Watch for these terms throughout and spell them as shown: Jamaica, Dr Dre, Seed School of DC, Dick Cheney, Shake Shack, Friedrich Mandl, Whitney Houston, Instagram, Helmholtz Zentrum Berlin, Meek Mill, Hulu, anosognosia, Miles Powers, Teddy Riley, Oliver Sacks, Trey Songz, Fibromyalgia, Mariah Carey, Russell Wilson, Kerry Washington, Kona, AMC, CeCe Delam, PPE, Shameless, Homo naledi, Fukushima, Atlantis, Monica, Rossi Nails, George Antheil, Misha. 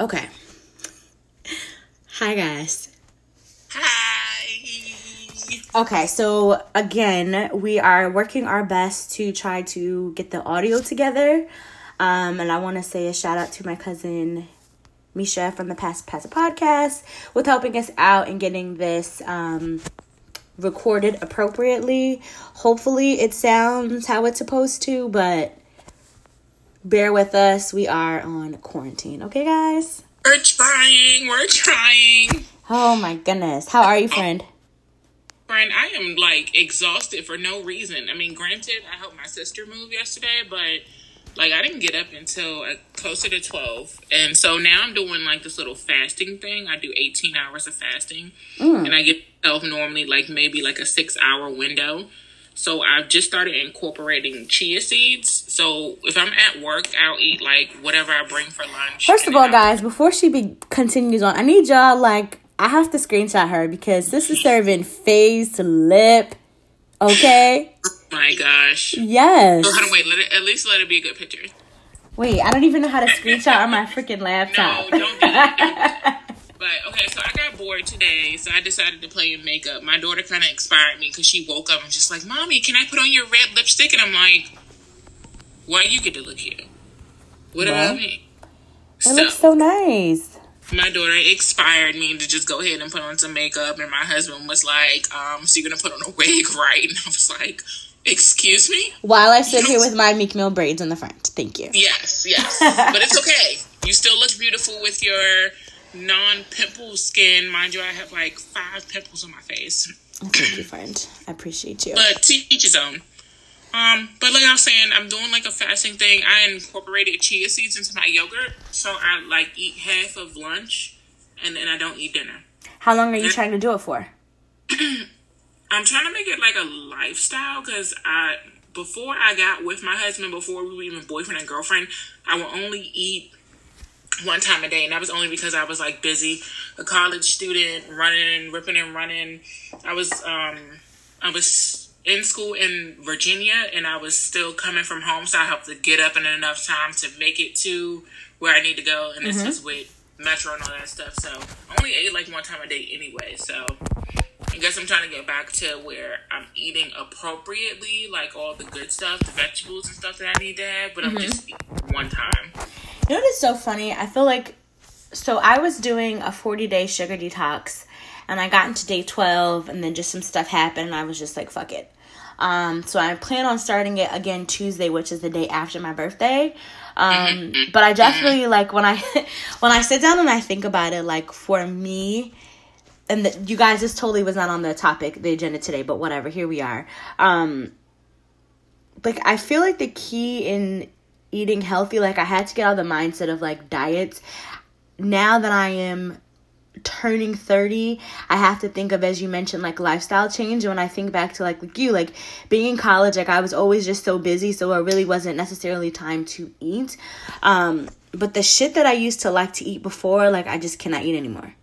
Okay. Hi, guys. Hi. Okay, so again, we are working our best to try to get the audio together. And I want to say a shout out to my cousin Misha from the Past Podcast with helping us out and getting this recorded appropriately. Hopefully it sounds how it's supposed to, but bear with us. We are on quarantine. Okay, guys? We're trying. Oh, my goodness. How are you, friend? Friend, I am, exhausted for no reason. I mean, granted, I helped my sister move yesterday, but... I didn't get up until closer to 12. And so now I'm doing, this little fasting thing. I do 18 hours of fasting. Mm. And I give myself normally, maybe a 6-hour window. So I've just started incorporating chia seeds. So if I'm at work, I'll eat, whatever I bring for lunch. First of all, guys, before she continues on, I need y'all, I have to screenshot her because this is serving face to lip. Okay? My gosh. Yes. Oh, hold on, wait. At least let it be a good picture. Wait, I don't even know how to screenshot on my freaking laptop. No, don't do that. But, okay, so I got bored today, so I decided to play in makeup. My daughter kind of inspired me because she woke up and just like, Mommy, can I put on your red lipstick? And I'm like, why you get to look here? What about me? It looks so nice. My daughter inspired me to just go ahead and put on some makeup. And my husband was like, so you're going to put on a wig, right? And I was like... Excuse me? While I sit here with my Meek Mill braids in the front. Thank you. Yes. But it's okay. You still look beautiful with your non-pimple skin. Mind you, I have 5 pimples on my face. Thank you, friend. I appreciate you. But to each his own. But like I was saying, I'm doing a fasting thing. I incorporated chia seeds into my yogurt. So I eat half of lunch and then I don't eat dinner. How long are you trying to do it for? I'm trying to make it a lifestyle because before I got with my husband, before we were even boyfriend and girlfriend, I would only eat one time a day. And that was only because I was busy, a college student, ripping and running. I was in school in Virginia and I was still coming from home. So I have to get up in enough time to make it to where I need to go. And this is with Metro and all that stuff. So I only ate one time a day anyway. So... I guess I'm trying to get back to where I'm eating appropriately, all the good stuff, the vegetables and stuff that I need to have, but I'm just eating one time. You know what is so funny? I feel so I was doing a 40-day sugar detox, and I got into day 12, and then just some stuff happened, and I was just like, fuck it. So I plan on starting it again Tuesday, which is the day after my birthday. But I definitely, when I sit down and I think about it, for me... And you guys, this totally was not on the agenda today, but whatever, here we are. I feel the key in eating healthy, I had to get out of the mindset of, diets. Now that I am turning 30, I have to think of, as you mentioned, lifestyle change. And when I think back to, you, being in college, I was always just so busy, so it really wasn't necessarily time to eat. But the shit that I used to like to eat before, I just cannot eat anymore.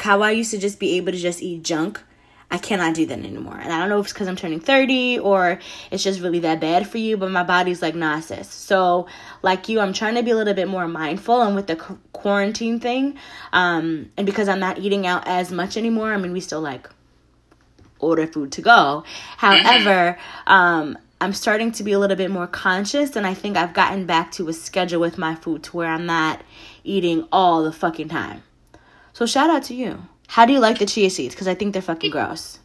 How I used to just be able to just eat junk, I cannot do that anymore. And I don't know if it's because I'm turning 30 or it's just really that bad for you, but my body's nah, sis. So, I'm trying to be a little bit more mindful. And with the quarantine thing, and because I'm not eating out as much anymore, I mean, we still, order food to go. However, I'm starting to be a little bit more conscious. And I think I've gotten back to a schedule with my food to where I'm not eating all the fucking time. So shout out to you. How do you like the chia seeds? Because I think they're fucking gross.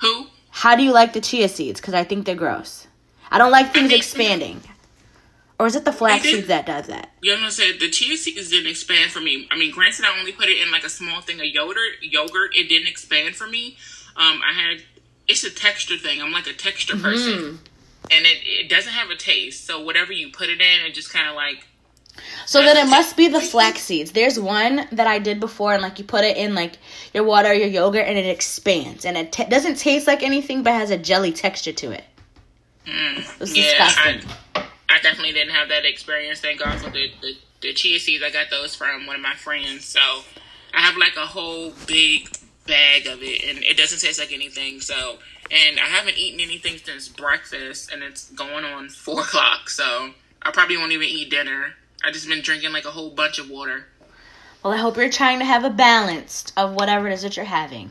Who? How do you like the chia seeds? Because I think they're gross. I don't like things expanding. Or is it the flax seeds that does that? Yeah, I'm going to say the chia seeds didn't expand for me. I mean, granted, I only put it in a small thing of yogurt. It didn't expand for me. It's a texture thing. I'm a texture person. And it doesn't have a taste. So whatever you put it in, it just kind of So then it must be the flax seeds. There's one that I did before, and you put it in your water, your yogurt, and it expands, and it doesn't taste like anything, but has a jelly texture to it. It was disgusting. I definitely didn't have that experience. Thank God for the chia seeds. I got those from one of my friends, so I have a whole big bag of it, and it doesn't taste like anything. So, and I haven't eaten anything since breakfast, and it's going on 4:00. So I probably won't even eat dinner. I just been drinking a whole bunch of water. Well, I hope you're trying to have a balance of whatever it is that you're having.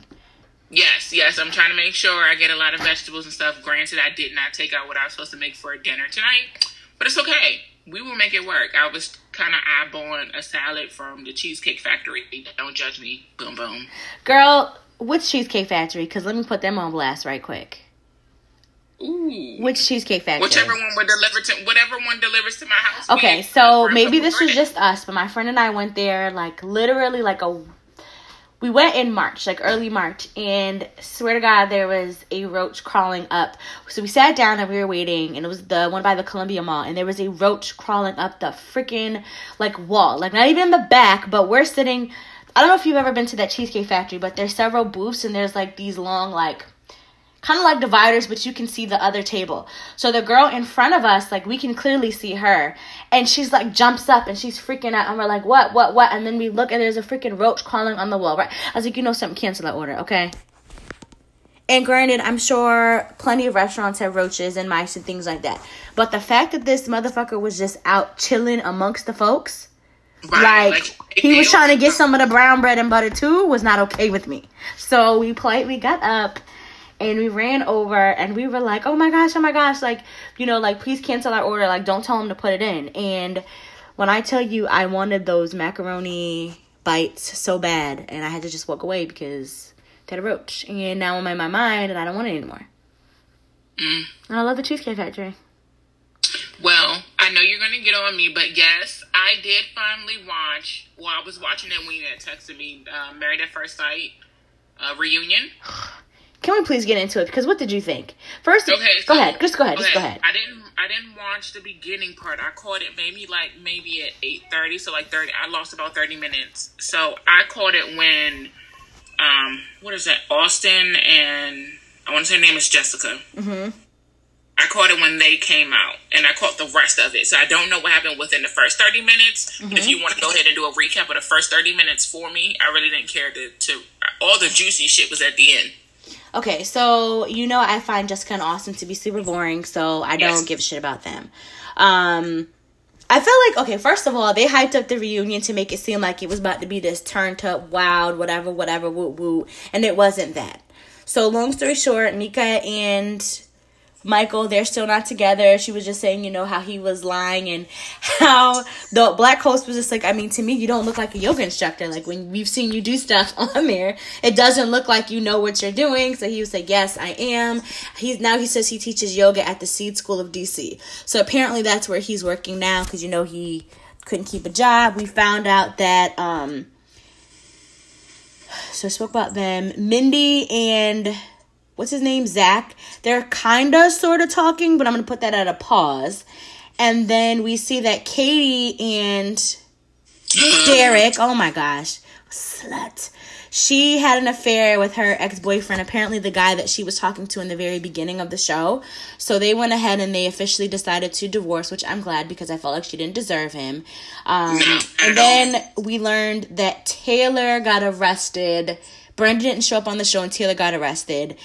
Yes. I'm trying to make sure I get a lot of vegetables and stuff. Granted, I did not take out what I was supposed to make for dinner tonight, but it's okay. We will make it work. I was kind of eyeballing a salad from the Cheesecake Factory. Don't judge me. Boom, boom. Girl, which Cheesecake Factory? Because let me put them on blast right quick. Ooh. Which Cheesecake Factory? Whatever one delivers to my house. Okay, so maybe this was just us, but my friend and I went there we went in March, early March, and swear to God, there was a roach crawling up. So we sat down and we were waiting, and it was the one by the Columbia Mall, and there was a roach crawling up the freaking, wall. Not even in the back, but we're sitting. I don't know if you've ever been to that Cheesecake Factory, but there's several booths, and there's, these long, kind of like dividers, but you can see the other table. So the girl in front of us, we can clearly see her, and she's jumps up and she's freaking out, and we're like, what? And then we look and there's a freaking roach crawling on the wall, right? I was like, you know something, cancel that order, okay? And granted, I'm sure plenty of restaurants have roaches and mice and things like that, but the fact that this motherfucker was just out chilling amongst the folks, he was trying to get some of the brown bread and butter too, was not okay with me. So we politely got up and we ran over, and we were like, oh my gosh, please cancel our order, don't tell them to put it in. And when I tell you I wanted those macaroni bites so bad, and I had to just walk away because they had a roach, and now I'm in my mind, and I don't want it anymore. Mm. And I love the Cheesecake Factory. Well, I know you're going to get on me, but yes, I did finally I was watching it when you had texted me, Married at First Sight reunion. Can we please get into it? Because what did you think? First, okay, go ahead. Just go ahead. Okay. Just go ahead. I didn't watch the beginning part. I caught it maybe at 8:30. So 30. I lost about 30 minutes. So I caught it when, what is that? Austin and I want to say her name is Jessica. Mm-hmm. I caught it when they came out, and I caught the rest of it. So I don't know what happened within the first 30 minutes. Mm-hmm. If you want to go ahead and do a recap of the first 30 minutes for me, I really didn't care to all the juicy shit was at the end. Okay, so I find Jessica and Austin to be super boring, so I don't give a shit about them. I feel first of all, they hyped up the reunion to make it seem like it was about to be this turned up, wild, whatever, woo-woo, and it wasn't that. So long story short, Nika and Michael, they're still not together. She was just saying, how he was lying and how the black host was just to me, you don't look like a yoga instructor. When we've seen you do stuff on there, it doesn't look like you know what you're doing. So he was like, yes, I am. He says he teaches yoga at the Seed School of DC. So apparently that's where he's working now because, he couldn't keep a job. We found out that, so I spoke about them, Mindy and... what's his name? Zach. They're kind of sort of talking, but I'm going to put that at a pause. And then we see that Katie and Derek, oh my gosh, slut. She had an affair with her ex-boyfriend, apparently the guy that she was talking to in the very beginning of the show. So they went ahead and they officially decided to divorce, which I'm glad because I felt like she didn't deserve him. And then we learned that Taylor got arrested. Brenda didn't show up on the show and Taylor got arrested.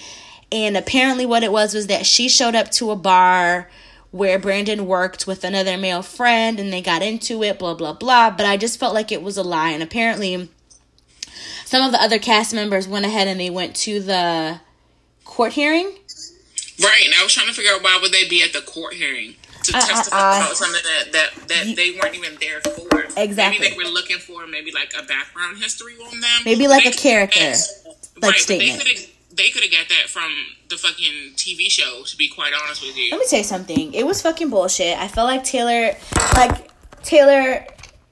And apparently what it was that she showed up to a bar where Brandon worked with another male friend and they got into it, blah, blah, blah. But I just felt like it was a lie. And apparently some of the other cast members went ahead and they went to the court hearing. Right. And I was trying to figure out why would they be at the court hearing to testify about something that they weren't even there for. Exactly. Maybe they were looking for a background history on them. Maybe a character. Statement. They could have got that from the fucking TV show, to be quite honest with you. Let me tell you something. It was fucking bullshit. I felt like Taylor,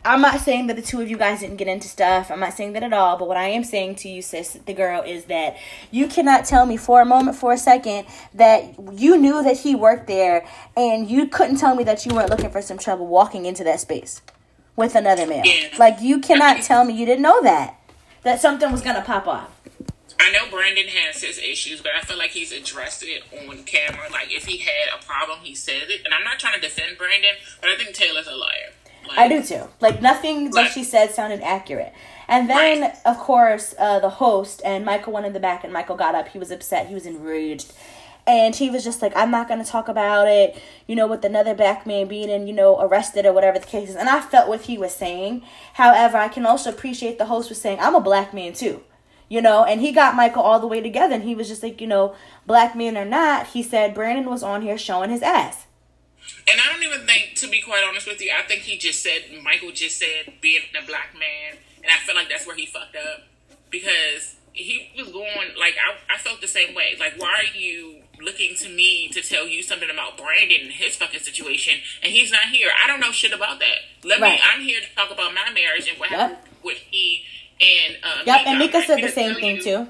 I'm not saying that the two of you guys didn't get into stuff. I'm not saying that at all. But what I am saying to you, sis, the girl, is that you cannot tell me for a moment, for a second, that you knew that he worked there and you couldn't tell me that you weren't looking for some trouble walking into that space with another male. Yeah. You cannot tell me you didn't know that something was going to pop off. I know Brandon has his issues, but I feel like he's addressed it on camera. If he had a problem, he said it. And I'm not trying to defend Brandon, but I think Taylor's a liar. I do too. Nothing that she said sounded accurate. And then, of course, the host and Michael went in the back and Michael got up. He was upset. He was enraged. And he was just like, I'm not going to talk about it, you know, with another black man being, you know, arrested or whatever the case is. And I felt what he was saying. However, I can also appreciate the host was saying, I'm a black man too, you know. And he got Michael all the way together. And he was just like, you know, black man or not, he said Brandon was on here showing his ass. And I don't even think, to be quite honest with you, I think he just said, Michael just said being a black man. And I feel like that's where he fucked up. Because he was going, like, I felt the same way. Like, why are you looking to me to tell you something about Brandon and his fucking situation, and he's not here? I don't know shit about that. I'm here to talk about my marriage and what happened with he and Mika. And Mika said the same thing too.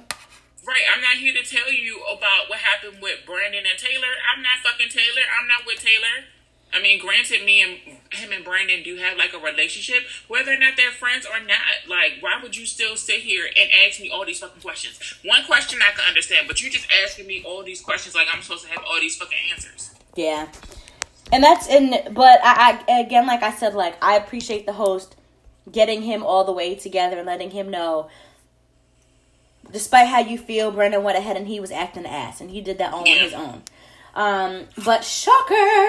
Right, I'm not here to tell you about what happened with Brandon and Taylor. I'm not fucking Taylor. I'm not with Taylor. I mean, granted, him and Brandon do have, like, a relationship, whether or not they're friends or not. Like, why would you still sit here and ask me all these fucking questions? One question I can understand, but you just asking me all these questions like I'm supposed to have all these fucking answers. Yeah. And that's in, but I again, like I said, like, I appreciate the host getting him all the way together and letting him know, despite how you feel, Brandon went ahead and he was acting ass, and he did that all on his own. But shocker,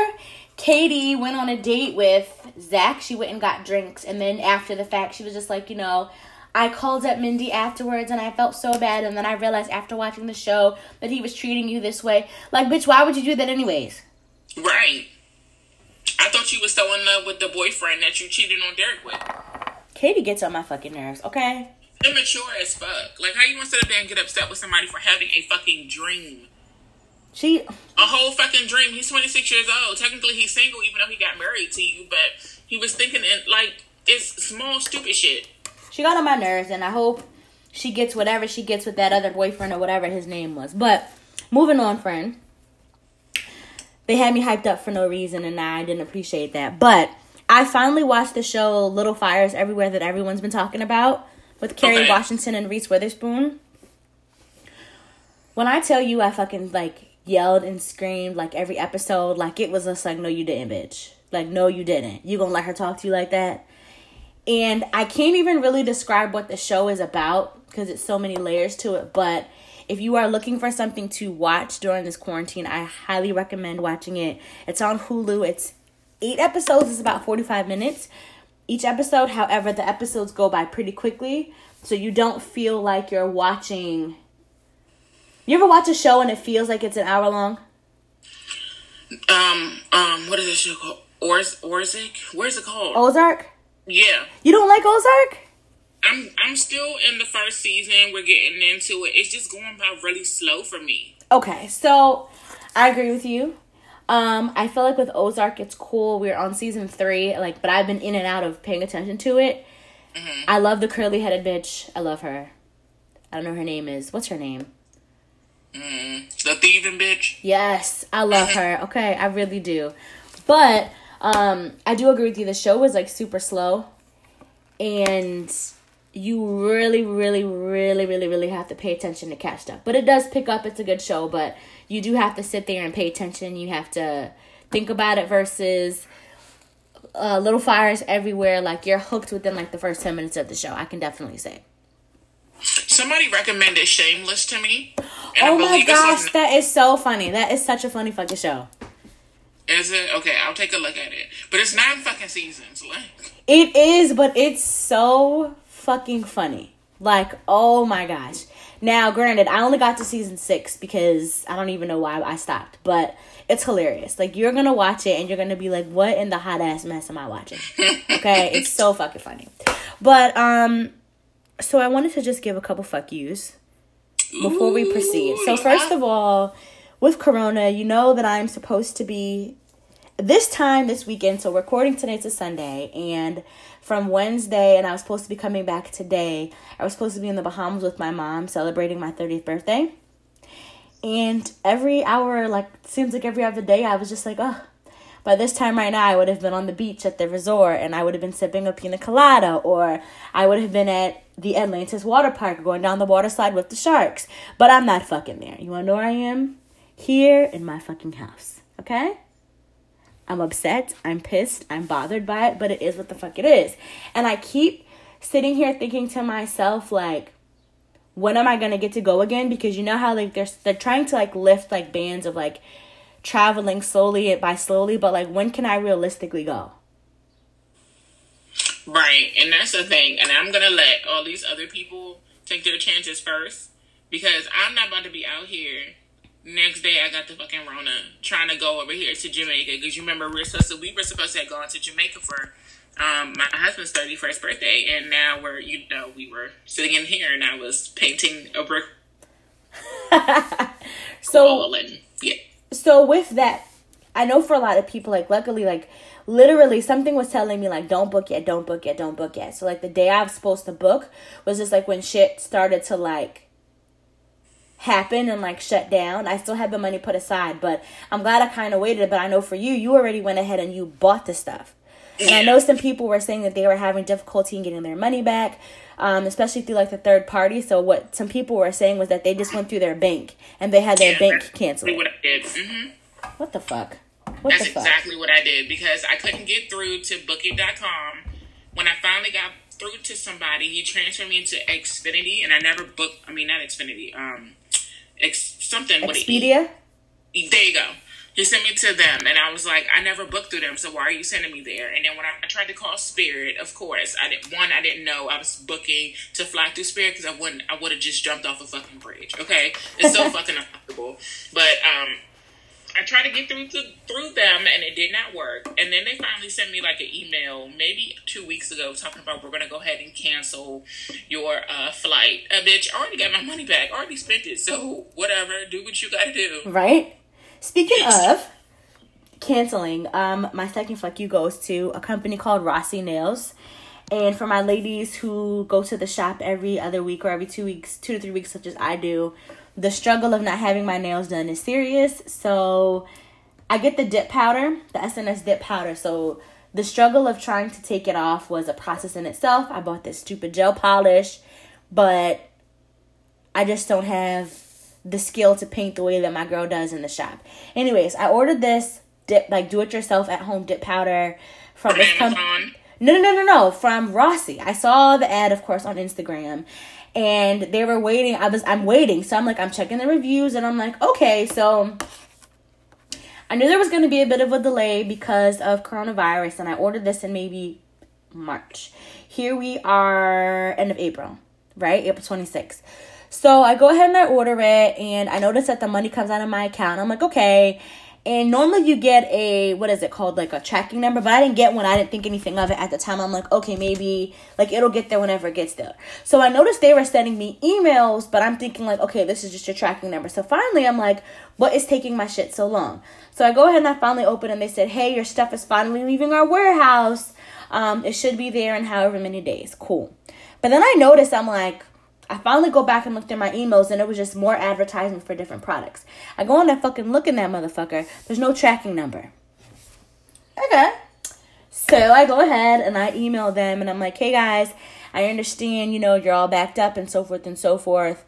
Katie went on a date with Zach. She went and got drinks. And then after the fact, she was just like, you know, I called up Mindy afterwards and I felt so bad. And then I realized after watching the show that he was treating you this way. Like, bitch, why would you do that anyways? Right. I thought you was so in love with the boyfriend that you cheated on Derek with. Katie gets on my fucking nerves, okay? Immature as fuck. Like, how you want to sit up there and get upset with somebody for having a fucking dream? A whole fucking dream. He's 26 years old. Technically, he's single, even though he got married to you. But he was thinking, like, it's small, stupid shit. She got on my nerves, and I hope she gets whatever she gets with that other boyfriend or whatever his name was. But moving on, friend. They had me hyped up for no reason, and I didn't appreciate that. But I finally watched the show Little Fires Everywhere that everyone's been talking about with Kerry Washington and Reese Witherspoon. When I tell you, I fucking, like, yelled and screamed like every episode. Like, it was just like, no, you didn't, bitch. Like, no, you didn't. You gonna let her talk to you like that? And I can't even really describe what the show is about because it's so many layers to it. But if you are looking for something to watch during this quarantine, I highly recommend watching it. It's on Hulu. It's 8 episodes. It's about 45 minutes each episode. However, the episodes go by pretty quickly, so you don't feel like you're watching. You ever watch a show and it feels like it's an hour long? What is this show called? Where's it called? Ozark? Yeah. You don't like Ozark? I'm still in the first season. We're getting into it. It's just going by really slow for me. Okay, so I agree with you. I feel like with Ozark, it's cool. We're on season 3, like, but I've been in and out of paying attention to it. Mm-hmm. I love the curly-headed bitch. I love her. I don't know her name is. What's her name? The thieving bitch. Yes, I love her. Okay, I really do. But I do agree with you. The show was like super slow, and you really, really, really, really, really have to pay attention to catch up. But it does pick up. It's a good show, but you do have to sit there and pay attention. You have to think about it. Versus Little Fires Everywhere, like, you're hooked within like the first 10 minutes of the show. I can definitely say. Somebody recommended Shameless to me. Oh my gosh, that is so funny. That is such a funny fucking show. Is it? Okay, I'll take a look at it. But it's 9 fucking seasons. Like, it is, but it's so fucking funny. Like, oh my gosh. Now, granted, I only got to season 6 because I don't even know why I stopped. But it's hilarious. Like, you're going to watch it and you're going to be like, what in the hot ass mess am I watching? Okay, it's so fucking funny. But, so I wanted to just give a couple fuck yous before we proceed. So first of all, with Corona, you know that I'm supposed to be this weekend. So recording tonight's a Sunday, and from Wednesday, and I was supposed to be coming back today. I was supposed to be in the Bahamas with my mom celebrating my 30th birthday. And every hour, like, seems like every other day, I was just like, oh. By this time right now, I would have been on the beach at the resort, and I would have been sipping a pina colada, or I would have been at the Atlantis water park going down the water slide with the sharks. But I'm not fucking there. You want to know where I am? Here in my fucking house. Okay? I'm upset. I'm pissed. I'm bothered by it, but it is what the fuck it is. And I keep sitting here thinking to myself, like, when am I going to get to go again? Because you know how, like, they're trying to, like, lift, like, bans of, like, traveling slowly, but, like, when can I realistically go? Right, and that's the thing. And I'm going to let all these other people take their chances first, because I'm not about to be out here next day I got the fucking Rona trying to go over here to Jamaica. Because you remember, we were supposed to have gone to Jamaica for my husband's 31st birthday, and now we were sitting in here, and I was painting a brick wall, and yeah. So with that, I know for a lot of people, like, luckily, like, literally something was telling me, like, don't book yet. So, like, the day I was supposed to book was just, like, when shit started to, like, happen and, like, shut down. I still had the money put aside, but I'm glad I kind of waited. But I know for you already went ahead and you bought the stuff. And I know some people were saying that they were having difficulty in getting their money back, especially through, like, the third party. So what some people were saying was that they just went through their bank and they had their bank canceled. That's what I did. Mm-hmm. What the fuck? That's exactly what I did, because I couldn't get through to bookit.com. When I finally got through to somebody, he transferred me into Xfinity, and I never booked. I mean, not Xfinity. Expedia? There you go. He sent me to them, and I was like, I never booked through them, so why are you sending me there? And then when I tried to call Spirit, of course, I didn't know I was booking to fly through Spirit, because I would have just jumped off a fucking bridge, okay? It's so fucking uncomfortable. But I tried to get through them, and it did not work. And then they finally sent me, like, an email maybe 2 weeks ago talking about, we're going to go ahead and cancel your flight. Bitch, I already got my money back. I already spent it, so whatever. Do what you got to do. Right? Speaking of canceling, my second fuck you goes to a company called Rossi Nails. And for my ladies who go to the shop every other week or every 2 weeks, 2 to 3 weeks, such as I do, the struggle of not having my nails done is serious. So I get the dip powder, the SNS dip powder. So the struggle of trying to take it off was a process in itself. I bought this stupid gel polish, but I just don't have the skill to paint the way that my girl does in the shop. Anyways, I ordered this dip, like, do-it-yourself at-home dip powder from this company. No, from Rossi. I saw the ad, of course, on Instagram, and they were waiting. I'm waiting, so I'm like, I'm checking the reviews, and I'm like, okay, so I knew there was going to be a bit of a delay because of coronavirus, and I ordered this in maybe March. Here we are, end of April, right? April 26th. So I go ahead and I order it, and I notice that the money comes out of my account. I'm like, okay. And normally you get a, what is it called, like a tracking number, but I didn't get one. I didn't think anything of it at the time. I'm like, okay, maybe, like, it'll get there whenever it gets there. So I noticed they were sending me emails, but I'm thinking, like, okay, this is just your tracking number. So finally I'm like, what is taking my shit so long? So I go ahead and I finally open, and they said, hey, your stuff is finally leaving our warehouse. It should be there in however many days. Cool. But then I noticed, I'm like, I finally go back and looked at my emails, and it was just more advertisement for different products. I go on there fucking look in that motherfucker. There's no tracking number. Okay. So I go ahead and I email them, and I'm like, hey guys, I understand, you know, you're all backed up and so forth and so forth.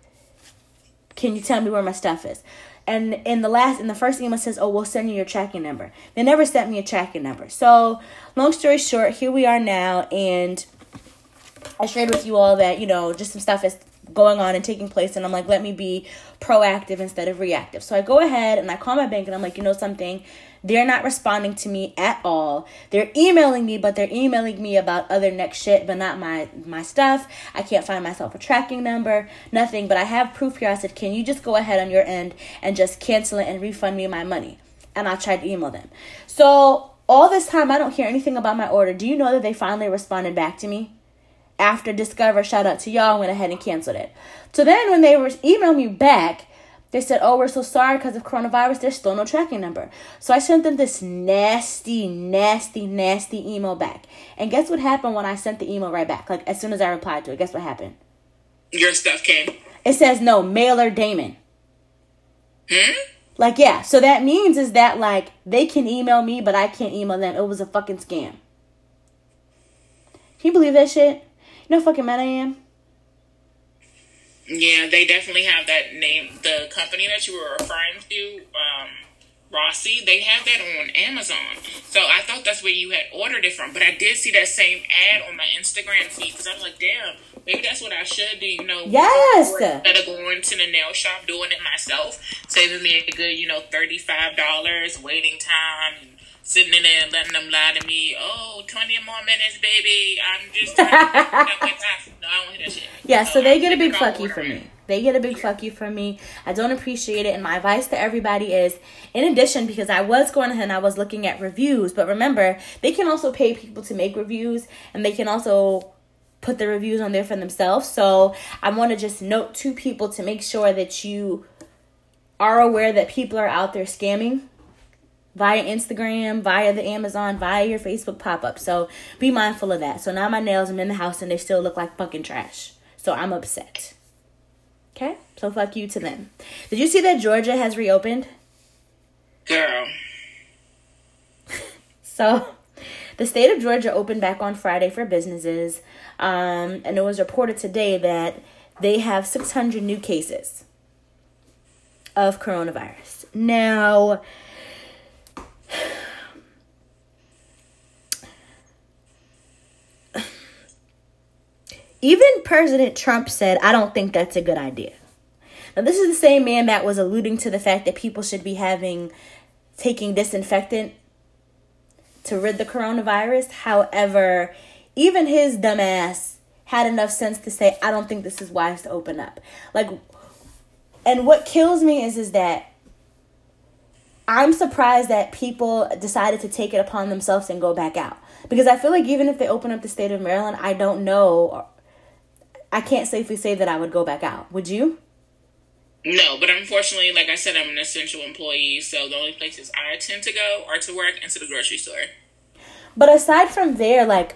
Can you tell me where my stuff is? And in the first email says, oh, we'll send you your tracking number. They never sent me a tracking number. So long story short, here we are now, and I shared with you all that, you know, just some stuff is going on and taking place, and I'm like, let me be proactive instead of reactive. So I go ahead and I call my bank, and I'm like, you know something, they're not responding to me at all. They're emailing me, but they're emailing me about other next shit, but not my stuff. I can't find myself a tracking number, nothing, but I have proof here. I said, can you just go ahead on your end and just cancel it and refund me my money? And I tried to email them. So all this time I don't hear anything about my order. Do you know that they finally responded back to me? After Discover, shout out to y'all, went ahead and canceled it. So then when they emailed me back, they said, oh, we're so sorry because of coronavirus, there's still no tracking number. So I sent them this nasty, nasty, nasty email back. And guess what happened when I sent the email right back? Like, as soon as I replied to it, guess what happened? Your stuff came. It says, no, mailer Damon. Hmm? Like, yeah. So that means is that, like, they can email me, but I can't email them. It was a fucking scam. Can you believe that shit? You know how fucking mad I am? Yeah, they definitely have that name. The company that you were referring to, Rossi, they have that on Amazon. So I thought that's where you had ordered it from. But I did see that same ad on my Instagram feed because I was like, damn, maybe that's what I should do, you know. Yes. Instead of going to the nail shop, doing it myself, saving me a good, you know, $35 waiting time and sitting in there and letting them lie to me. Oh, 20 more minutes, baby. I'm just trying to no, I don't hear that shit. Yeah, so they get a big fuck you from me. They get a big fuck you from me. I don't appreciate it. And my advice to everybody is, in addition, because I was going ahead and I was looking at reviews, but remember, they can also pay people to make reviews, and they can also put the reviews on there for themselves. So I want to just note to people to make sure that you are aware that people are out there scamming via Instagram, via the Amazon, via your Facebook pop-up. So be mindful of that. So now my nails, I'm in the house, and they still look like fucking trash. So I'm upset. Okay, so fuck you to them. Did you see that Georgia has reopened? Girl. So, the state of Georgia opened back on Friday for businesses. And it was reported today that they have 600 new cases of coronavirus. Now, even President Trump said, I don't think that's a good idea. Now, this is the same man that was alluding to the fact that people should be taking disinfectant to rid the coronavirus. However, even his dumbass had enough sense to say, I don't think this is wise to open up. Like, and what kills me is that I'm surprised that people decided to take it upon themselves and go back out. Because I feel like even if they open up the state of Maryland, I don't know, I can't safely say that I would go back out. Would you? No, but unfortunately, like I said, I'm an essential employee. So the only places I tend to go are to work and to the grocery store. But aside from there, like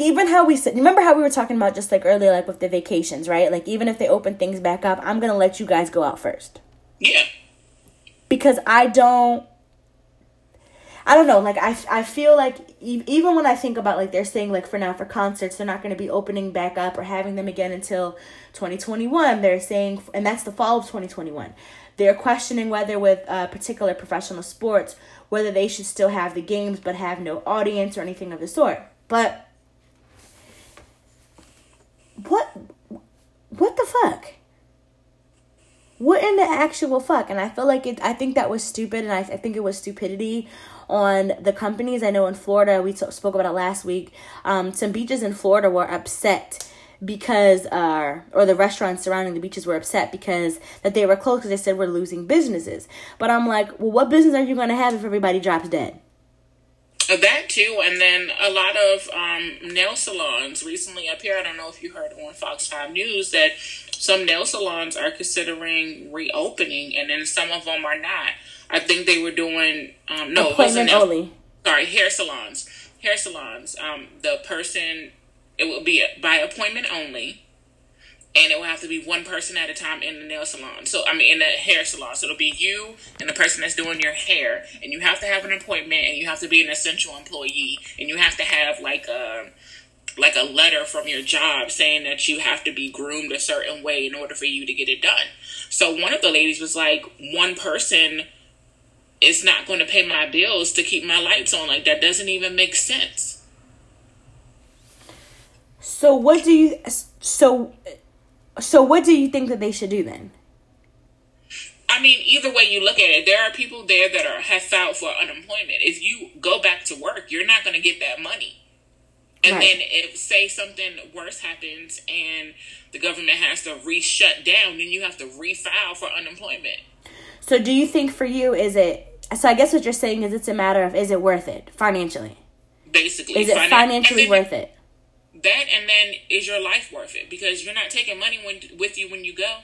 even how we said, remember how we were talking about just like earlier, like with the vacations, right? Like even if they open things back up, I'm going to let you guys go out first. Yeah. Because I don't know, like, I feel like even when I think about, like, they're saying, like, for now, for concerts, they're not going to be opening back up or having them again until 2021. They're saying, and that's the fall of 2021. They're questioning whether with particular professional sports, whether they should still have the games but have no audience or anything of the sort. But what the fuck? What in the actual fuck? And I feel like I think that was stupid, and I think it was stupidity on the companies. I know in Florida, we spoke about it last week, some beaches in Florida were upset because, or the restaurants surrounding the beaches were upset because that they were closed because they said we're losing businesses. But I'm like, well, what business are you going to have if everybody drops dead? That too, and then a lot of nail salons recently up here, I don't know if you heard on Fox 5 News that some nail salons are considering reopening, and then some of them are not. I think they were doing hair salons. The person, it will be by appointment only, and it will have to be one person at a time in the nail salon. So I mean, in the hair salon. So it'll be you and the person that's doing your hair, and you have to have an appointment, and you have to be an essential employee, and you have to have like a letter from your job saying that you have to be groomed a certain way in order for you to get it done. So one of the ladies was like, one person is not going to pay my bills to keep my lights on. Like, that doesn't even make sense. So what do you think that they should do then? I mean, either way you look at it, there are people there that have filed for unemployment. If you go back to work, you're not going to get that money. And right. Then if, say, something worse happens and the government has to re-shut down, then you have to refile for unemployment. So do you think for you, is it... So I guess what you're saying is it's a matter of, is it worth it financially? Basically. Is it financially worth it? That, and then is your life worth it? Because you're not taking money with you when you go.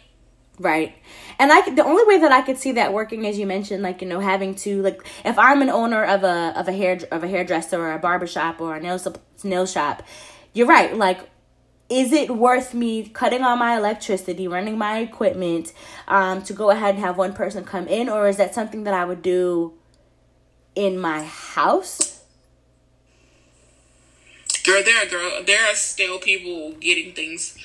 Right. And the only way that I could see that working, as you mentioned, like, you know, having to, like, if I'm an owner of a hairdresser or a barbershop or a nail shop, you're right. Like, is it worth me cutting on my electricity, running my equipment, to go ahead and have one person come in? Or is that something that I would do in my house? Girl, there are still people getting things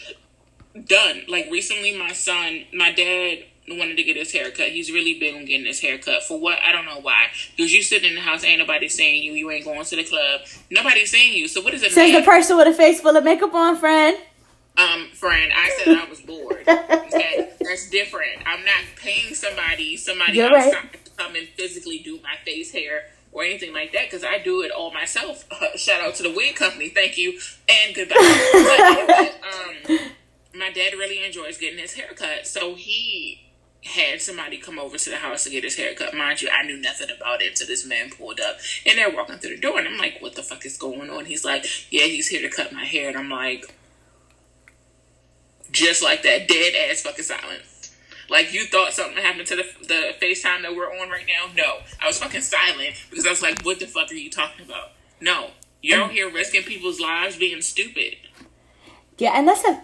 done. Like recently, my dad wanted to get his hair cut. He's really big on getting his hair cut. For what? I don't know why. Because you sitting in the house, ain't nobody seeing you. You ain't going to the club. Nobody's seeing you. So what is it? Says the person with a face full of makeup on, friend. Friend, I said I was bored. Okay? That's different. I'm not paying somebody outside to come and physically do my face hair or anything like that, because I do it all myself. Shout out to the wig company. Thank you. And goodbye. But, my dad really enjoys getting his hair cut. So he had somebody come over to the house to get his hair cut. Mind you, I knew nothing about it until this man pulled up. And they're walking through the door. And I'm like, what the fuck is going on? He's like, yeah, he's here to cut my hair. And I'm like, just like that, dead ass fucking silence. Like, you thought something happened to the FaceTime that we're on right now? No. I was fucking silent because I was like, what the fuck are you talking about? No. You're out here risking people's lives being stupid. Yeah, and that's a...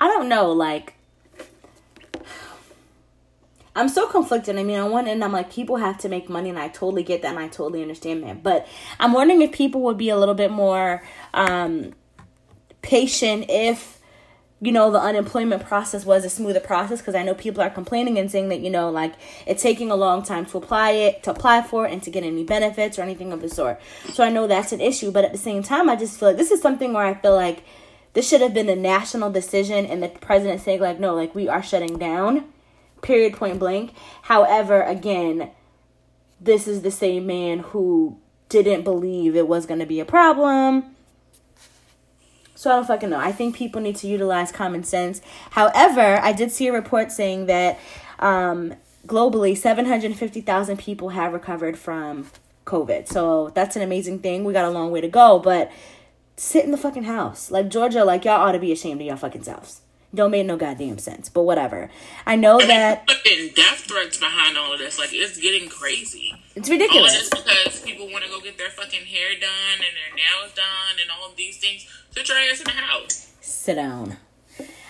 I don't know, like... I'm so conflicted. I mean, on one end, I'm like, people have to make money, and I totally get that, and I totally understand that. But I'm wondering if people would be a little bit more patient if, you know, the unemployment process was a smoother process, because I know people are complaining and saying that, you know, like, it's taking a long time to apply for it and to get any benefits or anything of the sort. So I know that's an issue. But at the same time, I just feel like this is something where I feel like this should have been a national decision, and the president saying, like, no, like, we are shutting down. Period, point blank. However, again, this is the same man who didn't believe it was going to be a problem. So I don't fucking know. I think people need to utilize common sense. However, I did see a report saying that globally, 750,000 people have recovered from COVID. So that's an amazing thing. We got a long way to go, but sit in the fucking house. Like, Georgia, like, y'all ought to be ashamed of y'all fucking selves. Don't make no goddamn sense, but whatever. I know that fucking death threats behind all of this. Like, it's getting crazy. It's ridiculous. All of this because people want to go get their fucking hair done and their nails done and all of these things. Sit your ass in the house. Sit down.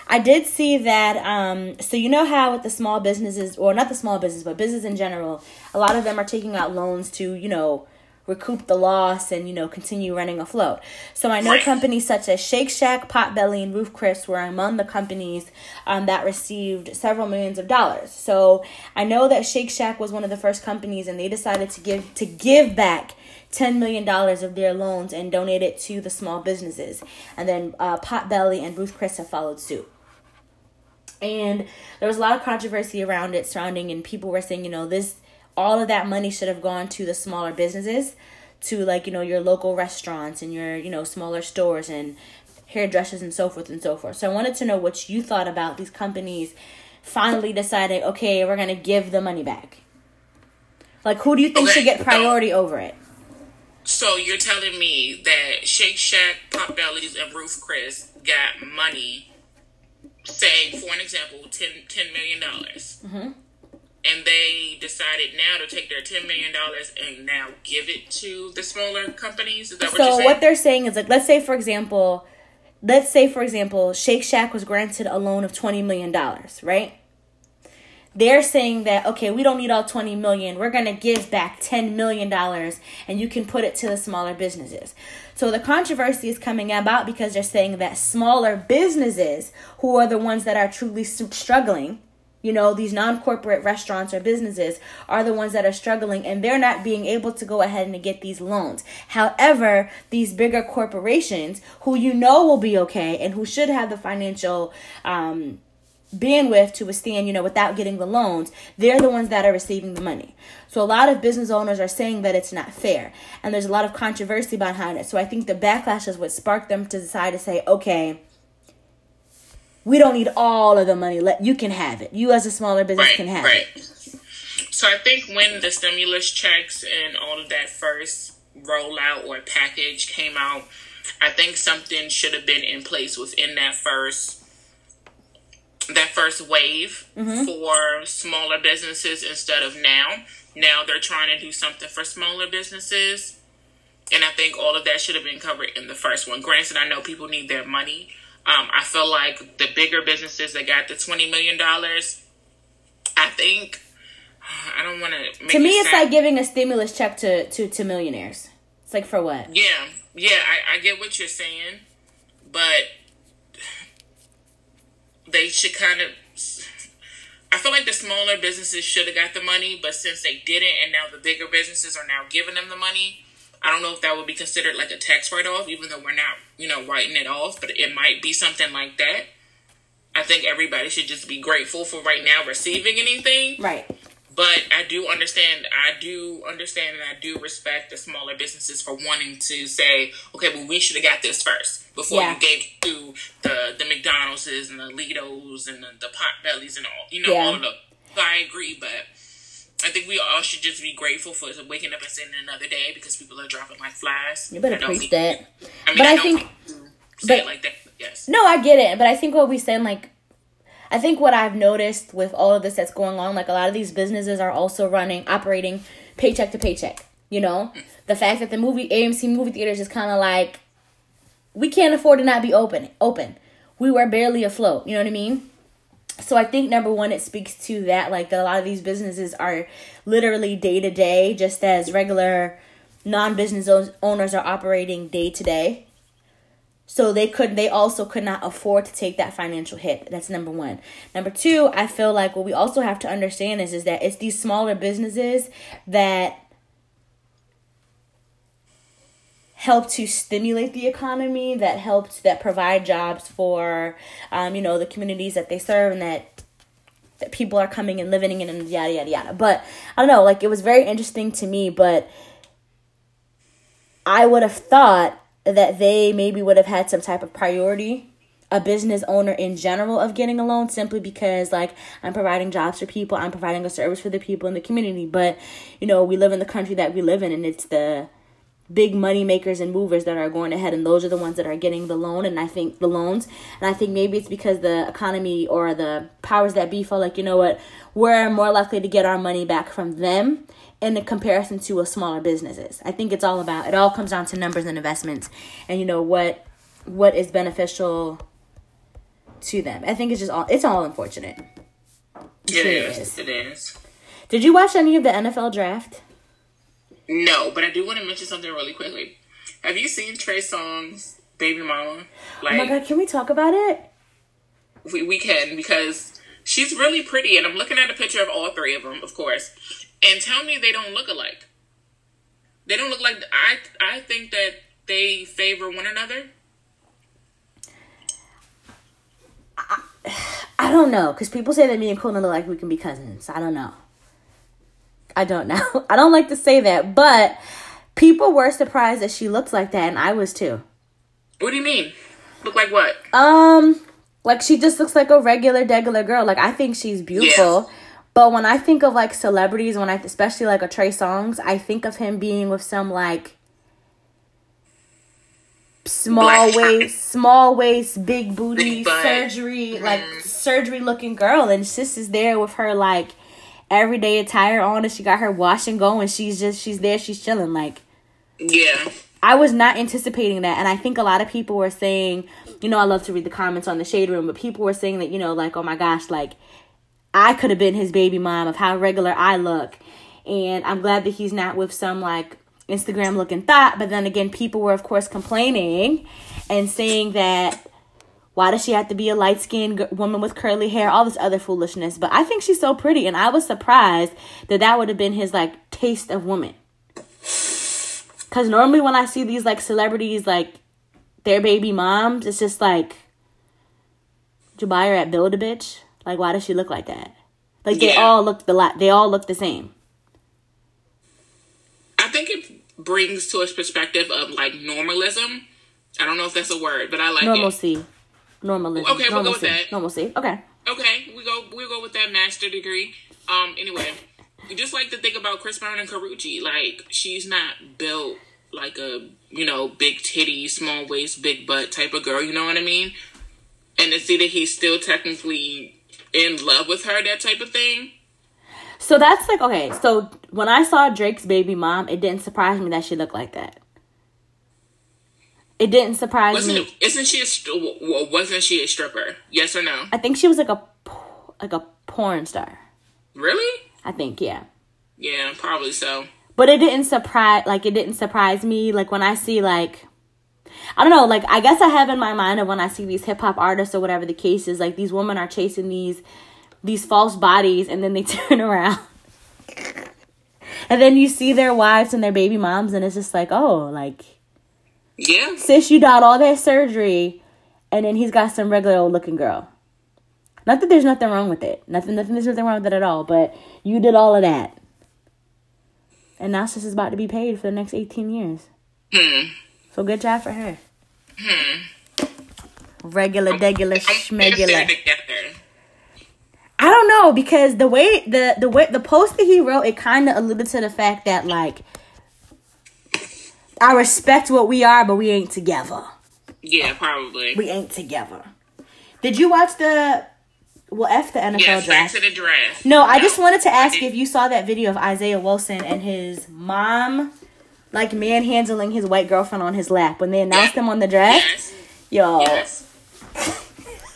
I did see that. So you know how with the small businesses, or not the small business, but business in general, a lot of them are taking out loans to, you know, recoup the loss and, you know, continue running afloat. So I know companies such as Shake Shack, Potbelly, and Ruth Chris were among the companies that received several millions of dollars. So I know that Shake Shack was one of the first companies, and they decided to give back $10 million of their loans and donate it to the small businesses. And then Potbelly and Ruth Chris have followed suit. And there was a lot of controversy around it surrounding, and people were saying, you know, all of that money should have gone to the smaller businesses, to, like, you know, your local restaurants and your, you know, smaller stores and hairdressers and so forth and so forth. So I wanted to know what you thought about these companies finally deciding, okay, we're going to give the money back. Like, who do you think should get priority over it? So you're telling me that Shake Shack, Potbelly's, and Ruth Chris got money, say, for an example, $10 million. Mm-hmm. And they decided now to take their $10 million and now give it to the smaller companies? Is that what you're saying? So what they're saying is, like, let's say, for example, Shake Shack was granted a loan of $20 million, right? They're saying that, okay, we don't need all $20 million. We're going to give back $10 million, and you can put it to the smaller businesses. So the controversy is coming about because they're saying that smaller businesses, who are the ones that are truly struggling, you know, these non-corporate restaurants or businesses are the ones that are struggling, and they're not being able to go ahead and get these loans. However, these bigger corporations, who you know will be okay and who should have the financial bandwidth to withstand, you know, without getting the loans, they're the ones that are receiving the money. So a lot of business owners are saying that it's not fair, and there's a lot of controversy behind it. So I think the backlash is what sparked them to decide to say, okay, we don't need all of the money. You can have it. You as a smaller business can have it. So I think when the stimulus checks and all of that first rollout or package came out, I think something should have been in place within that first wave for smaller businesses instead of now. Now they're trying to do something for smaller businesses. And I think all of that should have been covered in the first one. Granted, I know people need their money. I feel like the bigger businesses that got the $20 million, I think, I don't want to make it. To me, it's like giving a stimulus check to millionaires. It's like, for what? Yeah, I get what you're saying, but they should kind of, I feel like the smaller businesses should have got the money, but since they didn't, and now the bigger businesses are now giving them the money, I don't know if that would be considered like a tax write-off, even though we're not, you know, writing it off, but it might be something like that. I think everybody should just be grateful for right now receiving anything. Right. But I do understand, and I do respect the smaller businesses for wanting to say, okay, well, we should have got this first before you gave to the McDonald's and the Litos and the Potbellies and all, you know, all of the. So I agree, but I think we all should just be grateful for waking up and seeing another day because people are dropping like flies. You better preach that. I mean, but I think say it like that. Yes. No, I get it, but I think what we said, like. I think what I've noticed with all of this that's going on, like a lot of these businesses are also operating paycheck to paycheck, you know? The fact that the AMC movie theaters is kind of like, we can't afford to not be open. We were barely afloat, you know what I mean? So I think, number one, it speaks to that, like that a lot of these businesses are literally day to day, just as regular non-business owners are operating day to day. So they also could not afford to take that financial hit. That's number one. Number two, I feel like what we also have to understand is that it's these smaller businesses that help to stimulate the economy, that provide jobs for, you know, the communities that they serve and that people are coming and living in and yada, yada, yada. But I don't know, like it was very interesting to me, but I would have thought that they maybe would have had some type of priority, a business owner in general, of getting a loan simply because, like, I'm providing jobs for people, I'm providing a service for the people in the community. But, you know, we live in the country that we live in, and it's the big money makers and movers that are going ahead, and those are the ones that are getting the loan, and I think the loans. And I think maybe it's because the economy or the powers that be feel like, you know what, we're more likely to get our money back from them in comparison to a smaller businesses. I think it all comes down to numbers and investments and, you know, what is beneficial to them. I think it's all unfortunate. It is. Did you watch any of the NFL draft? No, but I do want to mention something really quickly. Have you seen Trey Songz' Baby Mama? Like, oh my God, can we talk about it? We can, because she's really pretty, and I'm looking at a picture of all three of them, of course. And tell me they don't look alike. They don't look like... I think that they favor one another. I don't know. Because people say that me and Kona look like we can be cousins. I don't know. I don't like to say that. But people were surprised that she looked like that. And I was too. What do you mean? Look like what? Like she just looks like a regular girl. Like I think she's beautiful. Yeah. But when I think of, like, celebrities, especially, like, a Trey Songz, I think of him being with some, like, small waist, big booty, surgery-looking girl. And sis is there with her, like, everyday attire on, and she got her wash and go, and she's chilling, like. Yeah. I was not anticipating that, and I think a lot of people were saying, you know, I love to read the comments on the Shade Room, but people were saying that, you know, like, oh, my gosh, like, I could have been his baby mom of how regular I look. And I'm glad that he's not with some, like, Instagram-looking thot. But then again, people were, of course, complaining and saying that why does she have to be a light-skinned woman with curly hair, all this other foolishness. But I think she's so pretty, and I was surprised that would have been his, like, taste of woman. Because normally when I see these, like, celebrities, like, their baby moms, it's just like, did you buy her at Build-A-Bitch? Like, why does she look like that? Like, they all look they all look the same. I think it brings to us perspective of, like, normalism. I don't know if that's a word, but I like normalcy. It. Normalism. Okay, we'll go with that. Normalcy. Okay, we'll go with that master degree. Anyway, you just like to think about Chris Brown and Karuchi. Like, she's not built like a, you know, big titty, small waist, big butt type of girl. You know what I mean? And to see that he's still technically in love with her, that type of thing. So that's like, okay, so when I saw Drake's baby mom, it didn't surprise me that she looked like that. It didn't surprise me. Wasn't she a stripper? Yes or no? I think she was like a porn star. Really? I think, yeah. Yeah, probably so. But it didn't surprise me. Like, when I see, like, I don't know, like, I guess I have in my mind of when I see these hip-hop artists or whatever the case is, like, these women are chasing these these false bodies, and then they turn around. And then you see their wives and their baby moms, and it's just like, oh, like, yeah, sis, you got all that surgery, and then he's got some regular old looking girl. Not that there's nothing wrong with it. There's nothing wrong with it at all, but you did all of that. And now sis is about to be paid for the next 18 years. Hmm. So good job for her. Hmm. Regular, degular, schmegular. I don't know, because the way the post that he wrote, it kind of alluded to the fact that, like, I respect what we are, but we ain't together. Yeah, probably. We ain't together. Did you watch the... Well, F the NFL draft. Yes, back to the draft. No, I just wanted to ask you if you saw that video of Isaiah Wilson and his mom, like, manhandling his white girlfriend on his lap when they announced him on the draft. Yes. Yo. Yes.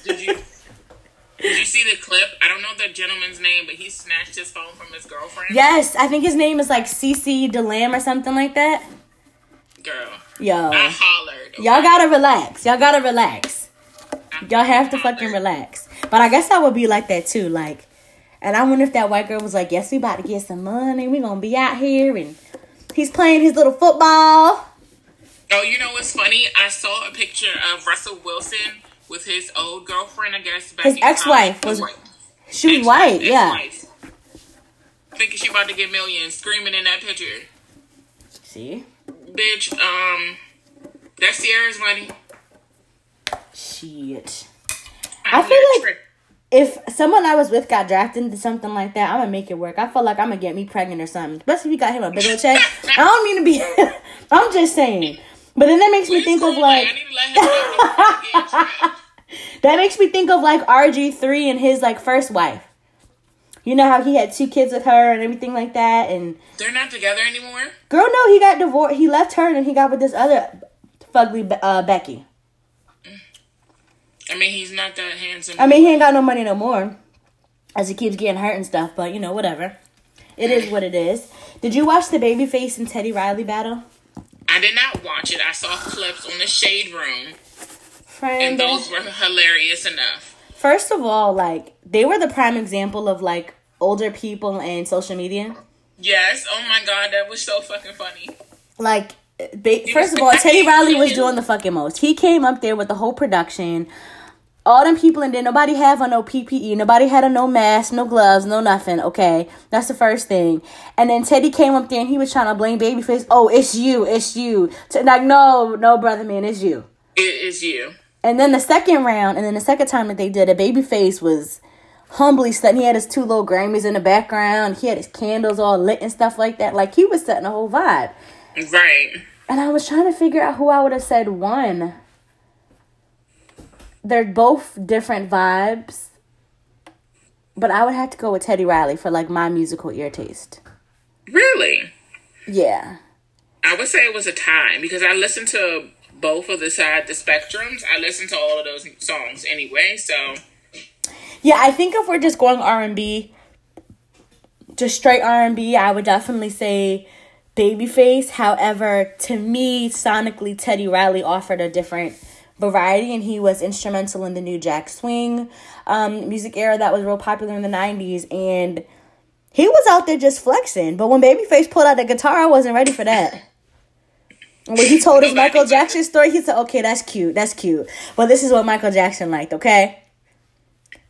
Did you see the clip? I don't know the gentleman's name, but he snatched his phone from his girlfriend. Yes, I think his name is like CeCe DeLam or something like that. Girl. Yo. I hollered. Okay? Y'all gotta relax. Y'all have to fucking relax. But I guess I would be like that too. Like, and I wonder if that white girl was like, yes, we about to get some money. We gonna be out here. And he's playing his little football. Oh, you know what's funny? I saw a picture of Russell Wilson with his old girlfriend, I guess. Back his ex-wife. She was white, yeah. Thinking she about to get millions, screaming in that picture. See? Bitch, that's Sierra's money. Shit. I feel like if someone I was with got drafted into something like that, I'm going to make it work. I feel like I'm going to get me pregnant or something. Especially if you got him a big old check. I don't mean to be... I'm just saying. But then that makes me think of like... That makes me think of like RG3 and his like first wife. You know how he had 2 kids with her and everything like that, and they're not together anymore? Girl, no, he got divorced. He left her and he got with this other fugly Becky. I mean, he's not that handsome. I mean, he ain't got no money no more as he keeps getting hurt and stuff, but you know, whatever. It is what it is. Did you watch the Babyface and Teddy Riley battle? I did not watch it. I saw clips on the Shade Room. And those were hilarious enough. First of all, like, they were the prime example of, like, older people and social media. Yes. Oh, my God. That was so fucking funny. Like, first of all, Teddy Riley was doing the fucking most. He came up there with the whole production. All them people in there, nobody had on no PPE. Nobody had on no mask, no gloves, no nothing, okay? That's the first thing. And then Teddy came up there and he was trying to blame Babyface. Oh, it's you. Like, no, brother, man, it's you. It is you. And then the second round, and then the second time that they did it, Babyface was humbly sitting. He had his 2 little Grammys in the background. He had his candles all lit and stuff like that. Like, he was setting a whole vibe. Right. And I was trying to figure out who I would have said won. They're both different vibes. But I would have to go with Teddy Riley for, like, my musical ear taste. Really? Yeah. I would say it was a tie because I listened to... both of the spectrums. I listen to all of those songs anyway, so. Yeah, I think if we're just going R&B, just straight R&B, I would definitely say Babyface. However, to me, sonically, Teddy Riley offered a different variety, and he was instrumental in the new Jack Swing music era that was real popular in the 90s, and he was out there just flexing. But when Babyface pulled out the guitar, I wasn't ready for that. When he told his Michael Jackson story, he said, okay, that's cute. But this is what Michael Jackson liked, okay?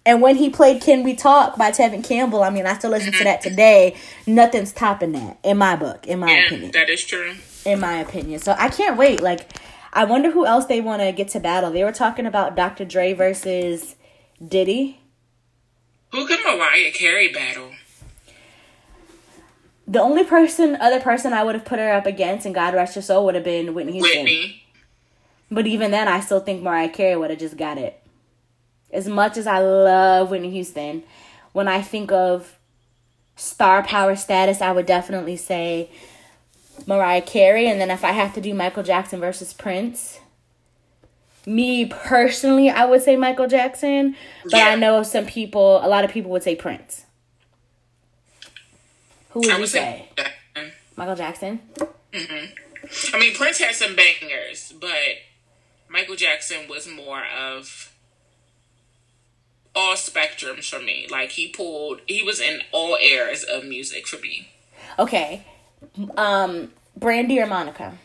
And when he played Can We Talk by Tevin Campbell, I mean, I still listen to that today. Nothing's topping that, in my book, in my opinion. That is true. In my opinion. So I can't wait. Like, I wonder who else they want to get to battle. They were talking about Dr. Dre versus Diddy. Who could Mariah Carey battle? The only other person I would have put her up against, and God rest her soul, would have been Whitney Houston. But even then, I still think Mariah Carey would have just got it. As much as I love Whitney Houston, when I think of star power status, I would definitely say Mariah Carey. And then if I have to do Michael Jackson versus Prince, me personally, I would say Michael Jackson. But yeah. I know a lot of people would say Prince. Who would you say? Michael Jackson? Mm-hmm. I mean, Prince had some bangers, but Michael Jackson was more of all spectrums for me. Like, he was in all eras of music for me. Okay. Brandy or Monica?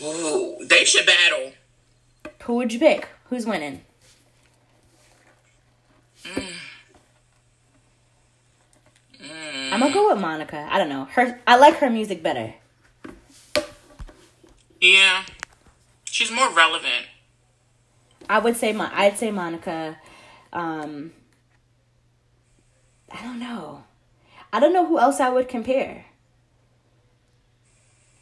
Ooh, they should battle. Who would you pick? Who's winning? I'm gonna go with Monica. I don't know. I like her music better. Yeah. She's more relevant. I would say I'd say Monica. I don't know. I don't know who else I would compare.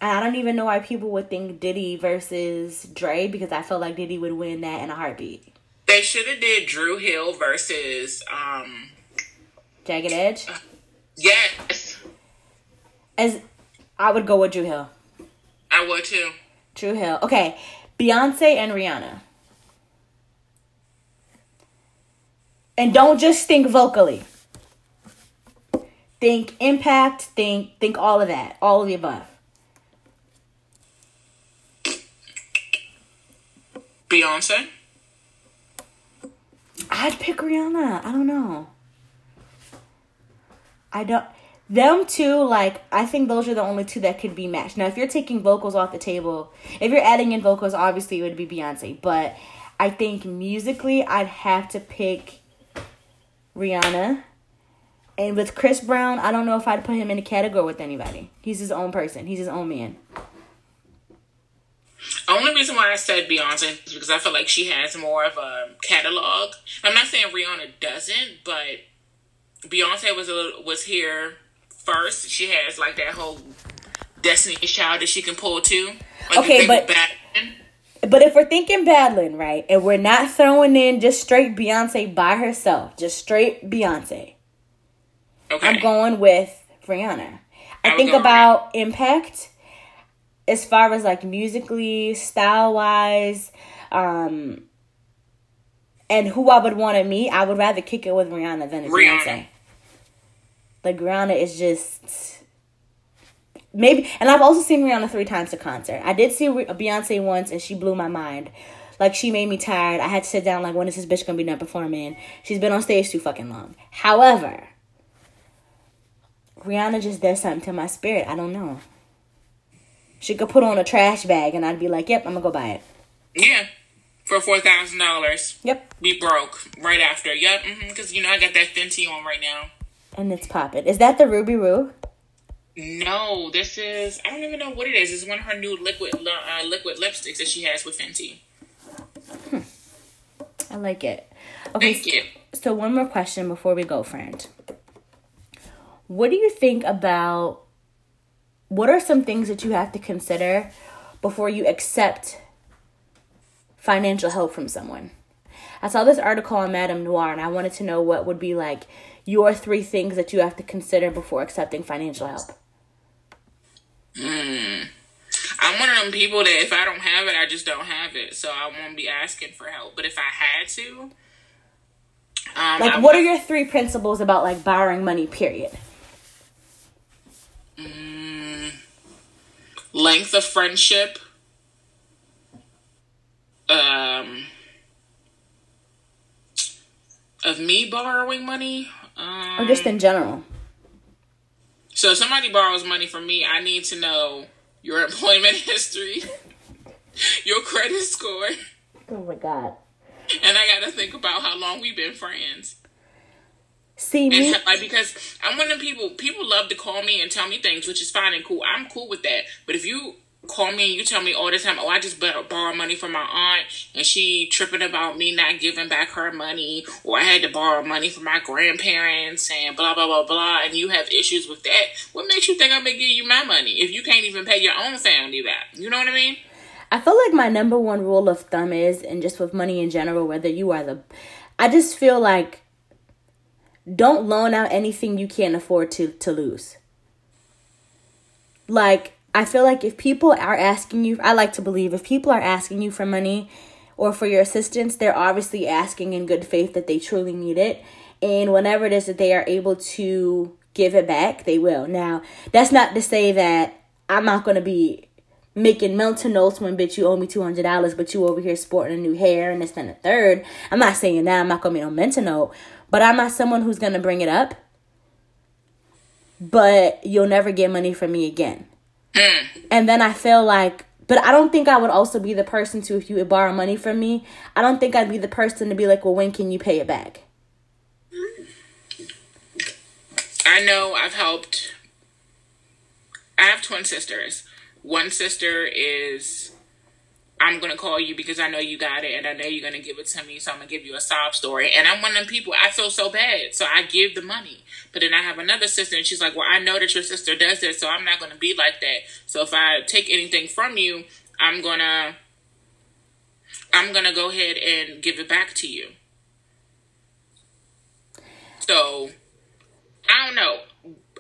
I don't even know why people would think Diddy versus Dre, because I feel like Diddy would win that in a heartbeat. They should have did Dru Hill versus Jagged Edge. Yes. As I would go with Dru Hill. I would too. Dru Hill. Okay. Beyonce and Rihanna. And don't just think vocally. Think impact, think all of that, all of the above. Beyonce? I'd pick Rihanna. I don't know. Them two, like, I think those are the only two that could be matched. Now, if you're taking vocals off the table, if you're adding in vocals, obviously it would be Beyonce. But I think musically, I'd have to pick Rihanna. And with Chris Brown, I don't know if I'd put him in a category with anybody. He's his own person. He's his own man. Only reason why I said Beyonce is because I feel like she has more of a catalog. I'm not saying Rihanna doesn't, but Beyonce was here first. She has like that whole Destiny's Child that she can pull to. Like, okay, but if we're thinking Badlands, right, and we're not throwing in just straight Beyonce by herself, just straight Beyonce. Okay. I'm going with Rihanna. I think about impact. As far as, like, musically, style-wise, and who I would want to meet, I would rather kick it with Rihanna than Beyonce. Like, Rihanna is just... maybe. And I've also seen Rihanna 3 times at concert. I did see Beyonce once, and she blew my mind. Like, she made me tired. I had to sit down, like, when is this bitch going to be done performing? She's been on stage too fucking long. However, Rihanna just does something to my spirit. I don't know. She could put on a trash bag, and I'd be like, yep, I'm going to go buy it. Yeah, for $4,000. Yep. Be broke right after. Yep, because, I got that Fenty on right now. And it's popping. Is that the Ruby Roo? No, this is, I don't even know what it is. It's one of her new liquid lipsticks that she has with Fenty. I like it. Okay, thank you. So one more question before we go, friend. What do you think about... what are some things that you have to consider before you accept financial help from someone? I saw this article on Madame Noir, and I wanted to know what would be, like, your 3 things that you have to consider before accepting financial help. I'm one of them people that if I don't have it, I just don't have it. So I won't be asking for help. But if I had to... what are your 3 principles about, like, borrowing money, period? Length of friendship, of me borrowing money, or just in general. So if somebody borrows money from me, I need to know your employment history, your credit score. Oh my God. And I gotta think about how long we've been friends. See me? And, like, because I'm one of the people love to call me and tell me things, which is fine and cool. I'm cool with that. But if you call me and you tell me all the time, oh, I just borrowed money from my aunt and she tripping about me not giving back her money, or I had to borrow money from my grandparents and blah, blah, blah, blah, and you have issues with that, what makes you think I'm going to give you my money if you can't even pay your own family back? You know what I mean? I feel like my number one rule of thumb is, and just with money in general, whether you are I just feel like, don't loan out anything you can't afford to lose. Like, I feel like if people are asking you, I like to believe if people are asking you for money or for your assistance, they're obviously asking in good faith that they truly need it. And whenever it is that they are able to give it back, they will. Now, that's not to say that I'm not going to be making mental notes when, bitch, you owe me $200, but you over here sporting a new hair and this and the third. I'm not saying that. I'm not going to be on mental note. But I'm not someone who's going to bring it up. But you'll never get money from me again. And then I feel like, but I don't think I would also be the person to, if you would borrow money from me, I don't think I'd be the person to be like, well, when can you pay it back? I know I've helped. I have twin sisters. One sister is, I'm going to call you because I know you got it and I know you're going to give it to me, so I'm going to give you a sob story. And I'm one of them people, I feel so bad, so I give the money. But then I have another sister and she's like, well, I know that your sister does this, so I'm not going to be like that. So if I take anything from you, I'm going to go ahead and give it back to you. So, I don't know.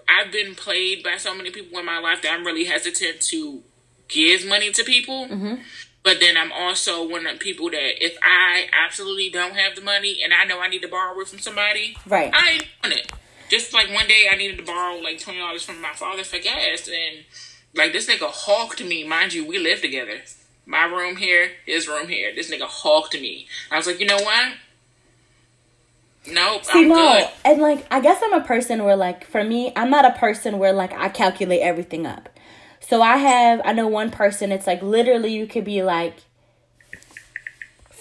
I've been played by so many people in my life that I'm really hesitant to give money to people. Mm-hmm. But then I'm also one of the people that if I absolutely don't have the money and I know I need to borrow it from somebody, right, I ain't doing it. Just like one day I needed to borrow like $20 from my father for gas. And like this nigga hawked me. Mind you, we live together. My room here, his room here. This nigga hawked me. I was like, you know what? Nope, see, I'm no, good. And like, I guess I'm a person where, like, for me, I'm not a person where, like, I calculate everything up. So I know one person, it's like, literally, you could be like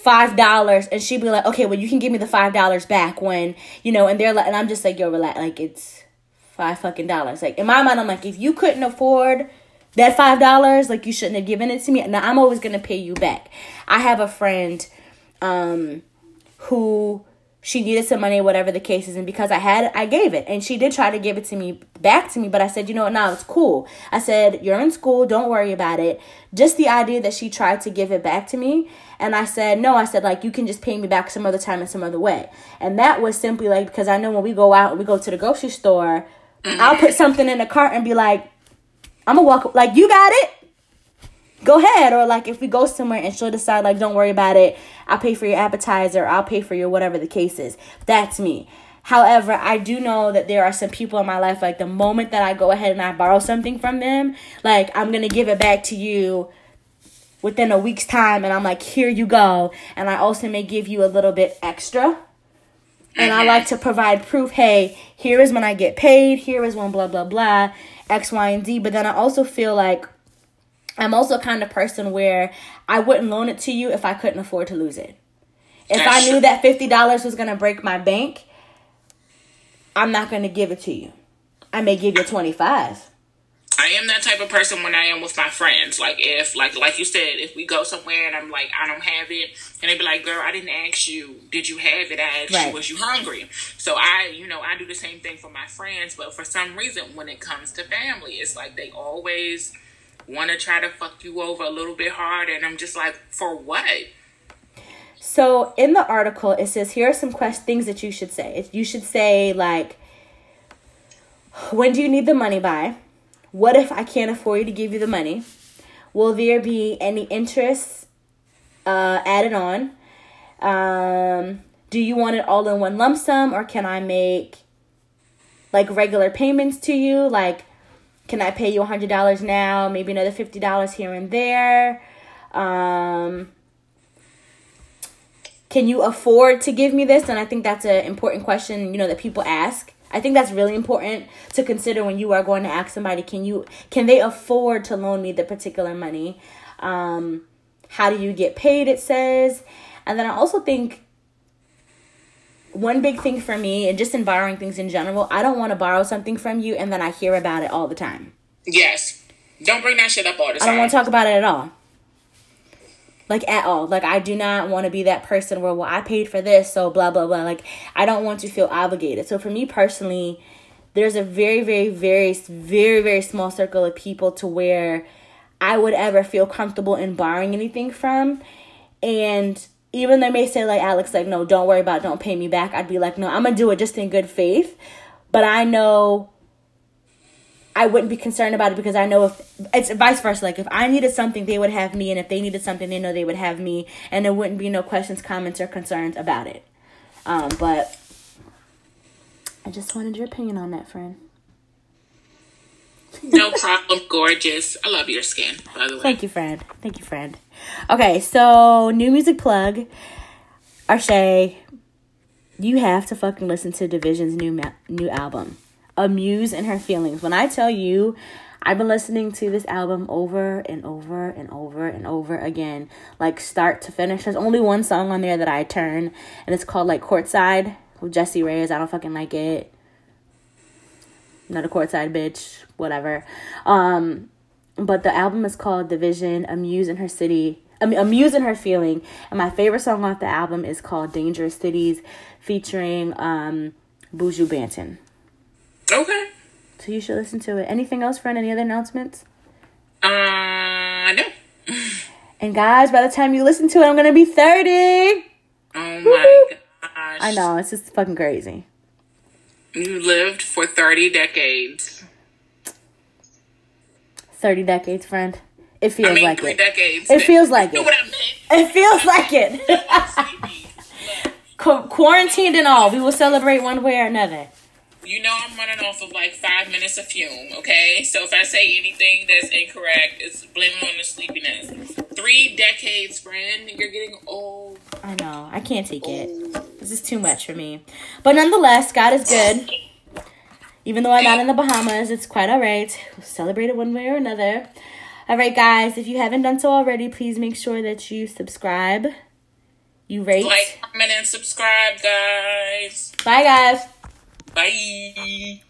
$5 and she'd be like, okay, well, you can give me the $5 back when, you know, and they're like, and I'm just like, yo, relax, like, it's $5. Like, in my mind, I'm like, if you couldn't afford that $5, like, you shouldn't have given it to me. Now, I'm always going to pay you back. I have a friend, who, she needed some money, whatever the case is. And because I had it, I gave it. And she did try to give it to me, back to me. But I said, you know what? No, it's cool. I said, you're in school. Don't worry about it. Just the idea that she tried to give it back to me. And I said, no, I said, like, you can just pay me back some other time and some other way. And that was simply like, because I know when we go out and we go to the grocery store, I'll put something in the cart and be like, I'm going to walk. Like, you got it? Go ahead. Or like if we go somewhere and she'll decide like, don't worry about it, I'll pay for your appetizer, I'll pay for your whatever the case is. That's me. However, I do know that there are some people in my life, like the moment that I go ahead and I borrow something from them, like I'm going to give it back to you within a week's time. And I'm like, here you go. And I also may give you a little bit extra. And I like to provide proof, hey, here is when I get paid, here is when blah, blah, blah, X, Y, and Z. But then I also feel like I'm also kind of person where I wouldn't loan it to you if I couldn't afford to lose it. If I knew that $50 was going to break my bank, I'm not going to give it to you. I may give you $25. I am that type of person when I am with my friends. Like if, like you said, if we go somewhere and I'm like, I don't have it, and they be like, girl, I didn't ask you, did you have it? I asked you, was you hungry? So I do the same thing for my friends, but for some reason, when it comes to family, it's like they always want to try to fuck you over a little bit hard, and I'm just like, for what? So in the article, it says here are some things that you should say. You should say like, when do you need the money by? What if I can't afford to give you the money? Will there be any interest added on? Do you want it all in one lump sum, or can I make like regular payments to you? Like, can I pay you $100 now? Maybe another $50 here and there. Can you afford to give me this? And I think that's an important question, you know, that people ask. I think that's really important to consider when you are going to ask somebody, can they afford to loan me the particular money? How do you get paid, it says. And then I also think one big thing for me, and just in borrowing things in general, I don't want to borrow something from you and then I hear about it all the time. Yes. Don't bring that shit up all the time. I don't want to talk about it at all. Like, at all. Like, I do not want to be that person where, well, I paid for this, so blah, blah, blah. Like, I don't want to feel obligated. So, for me personally, there's a very, very, very, very, very small circle of people to where I would ever feel comfortable in borrowing anything from. And even they may say, like, Alex, like, no, don't worry about it, don't pay me back. I'd be like, no, I'm going to do it just in good faith. But I know I wouldn't be concerned about it because I know if it's vice versa. Like, if I needed something, they would have me. And if they needed something, they know they would have me. And there wouldn't be no questions, comments, or concerns about it. But I just wanted your opinion on that, friend. No problem, gorgeous. I love your skin, by the way. Thank you, friend. Thank you, friend. Okay, so new music plug. Arshay, you have to fucking listen to Division's new album, Amuse and Her Feelings. When I tell you, I've been listening to this album over and over and over and over again, like start to finish. There's only one song on there that I turn, and it's called like Courtside with Jesse Reyes. I don't fucking like it. Not a courtside bitch, whatever. But the album is called Division, Amuse and Her Feeling. And my favorite song off the album is called Dangerous Cities, featuring Buju Banton. Okay. So you should listen to it. Anything else, friend? Any other announcements? No. And guys, by the time you listen to it, I'm going to be 30. Oh, my gosh. I know. It's just fucking crazy. You lived for 30 decades. 30 decades, friend. It feels like 3 decades. It feels like it. You know what I mean? It feels like it. Quarantined and all. We will celebrate one way or another. You know I'm running off of like 5 minutes of fume, okay? So if I say anything that's incorrect, it's blaming on the sleepiness. 3 decades, friend. You're getting old. I know. I can't take it. This is too much for me. But nonetheless, God is good. Even though I'm not in the Bahamas, it's quite all right. We'll celebrate it one way or another. All right, guys. If you haven't done so already, please make sure that you subscribe. You rate. Like, comment, and subscribe, guys. Bye, guys. Bye.